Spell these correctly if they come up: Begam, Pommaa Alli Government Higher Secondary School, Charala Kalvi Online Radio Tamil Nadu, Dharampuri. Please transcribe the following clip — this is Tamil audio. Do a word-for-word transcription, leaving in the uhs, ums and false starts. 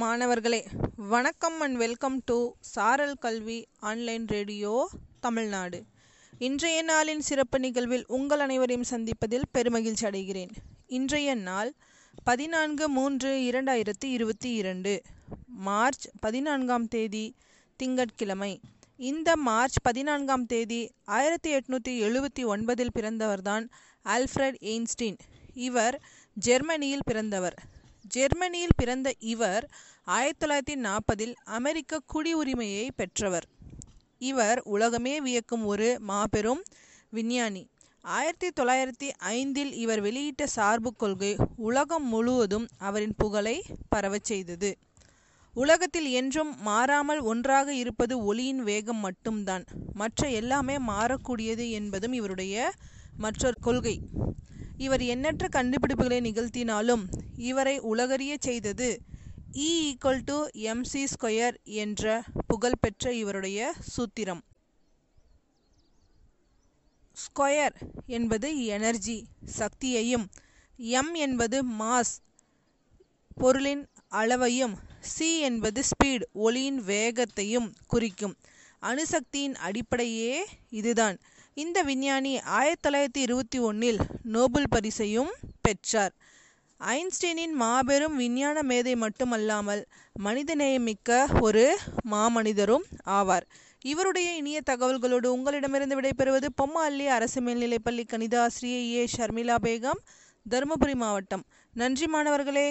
மாணவர்களே, வணக்கம் அண்ட் வெல்கம் டு சாரல் கல்வி ஆன்லைன் ரேடியோ தமிழ்நாடு. இன்றைய நாளின் சிறப்பு நிகழ்வில் உங்கள் அனைவரையும் சந்திப்பதில் பெருமகிழ்ச்சி அடைகிறேன். இன்றைய நாள் பதினான்கு மூன்று இரண்டாயிரத்தி இருபத்தி இரண்டு மார்ச் பதினான்காம் தேதி திங்கட்கிழமை. இந்த மார்ச் பதினான்காம் தேதி ஆயிரத்தி எட்நூற்றி எழுபத்தி ஒன்பதில் பிறந்தவர்தான் ஆல்ஃப்ரட் எயின்ஸ்டீன். இவர் ஜெர்மனியில் பிறந்தவர். ஜெர்மனியில் பிறந்த இவர் ஆயிரத்தி தொள்ளாயிரத்தி நாற்பதில் அமெரிக்க குடியுரிமையை பெற்றவர். இவர் உலகமே வியக்கும் ஒரு மாபெரும் விஞ்ஞானி. ஆயிரத்தி தொள்ளாயிரத்தி ஐந்தில் இவர் வெளியிட்ட சார்பு கொள்கை உலகம் முழுவதும் அவரின் புகழை பரவச் செய்தது. உலகத்தில் என்றும் மாறாமல் ஒன்றாக இருப்பது ஒளியின் வேகம் மட்டும்தான், மற்ற எல்லாமே மாறக்கூடியது என்பதும் இவருடைய மற்றொரு கொள்கை. இவர் எண்ணற்ற கண்டுபிடிப்புகளை நிகழ்த்தினாலும் இவரை உலகறிய செய்தது E equal to MC square என்ற புகழ்பெற்ற இவருடைய சூத்திரம். ஸ்கொயர் என்பது எனர்ஜி, சக்தியையும், எம் என்பது மாஸ், பொருளின் அளவையும், சி என்பது ஸ்பீடு, ஒளியின் வேகத்தையும் குறிக்கும். அணுசக்தியின் அடிப்படையே இதுதான். இந்த விஞ்ஞானி ஆயிரத்தி தொள்ளாயிரத்தி இருபத்தி ஒன்னில் நோபல் பரிசையும் பெற்றார். ஐன்ஸ்டீனின் மாபெரும் விஞ்ஞான மேதை மட்டுமல்லாமல் மனிதநேயமிக்க ஒரு மாமனிதரும் ஆவார். இவருடைய இனிய தகவல்களோடு உங்களிடமிருந்து விடைபெறுவது பொம்மா அள்ளி அரசு மேல்நிலைப்பள்ளி கணிதாசிரியை ஏ ஷர்மிளா பேகம், தருமபுரி மாவட்டம். நன்றி மாணவர்களே.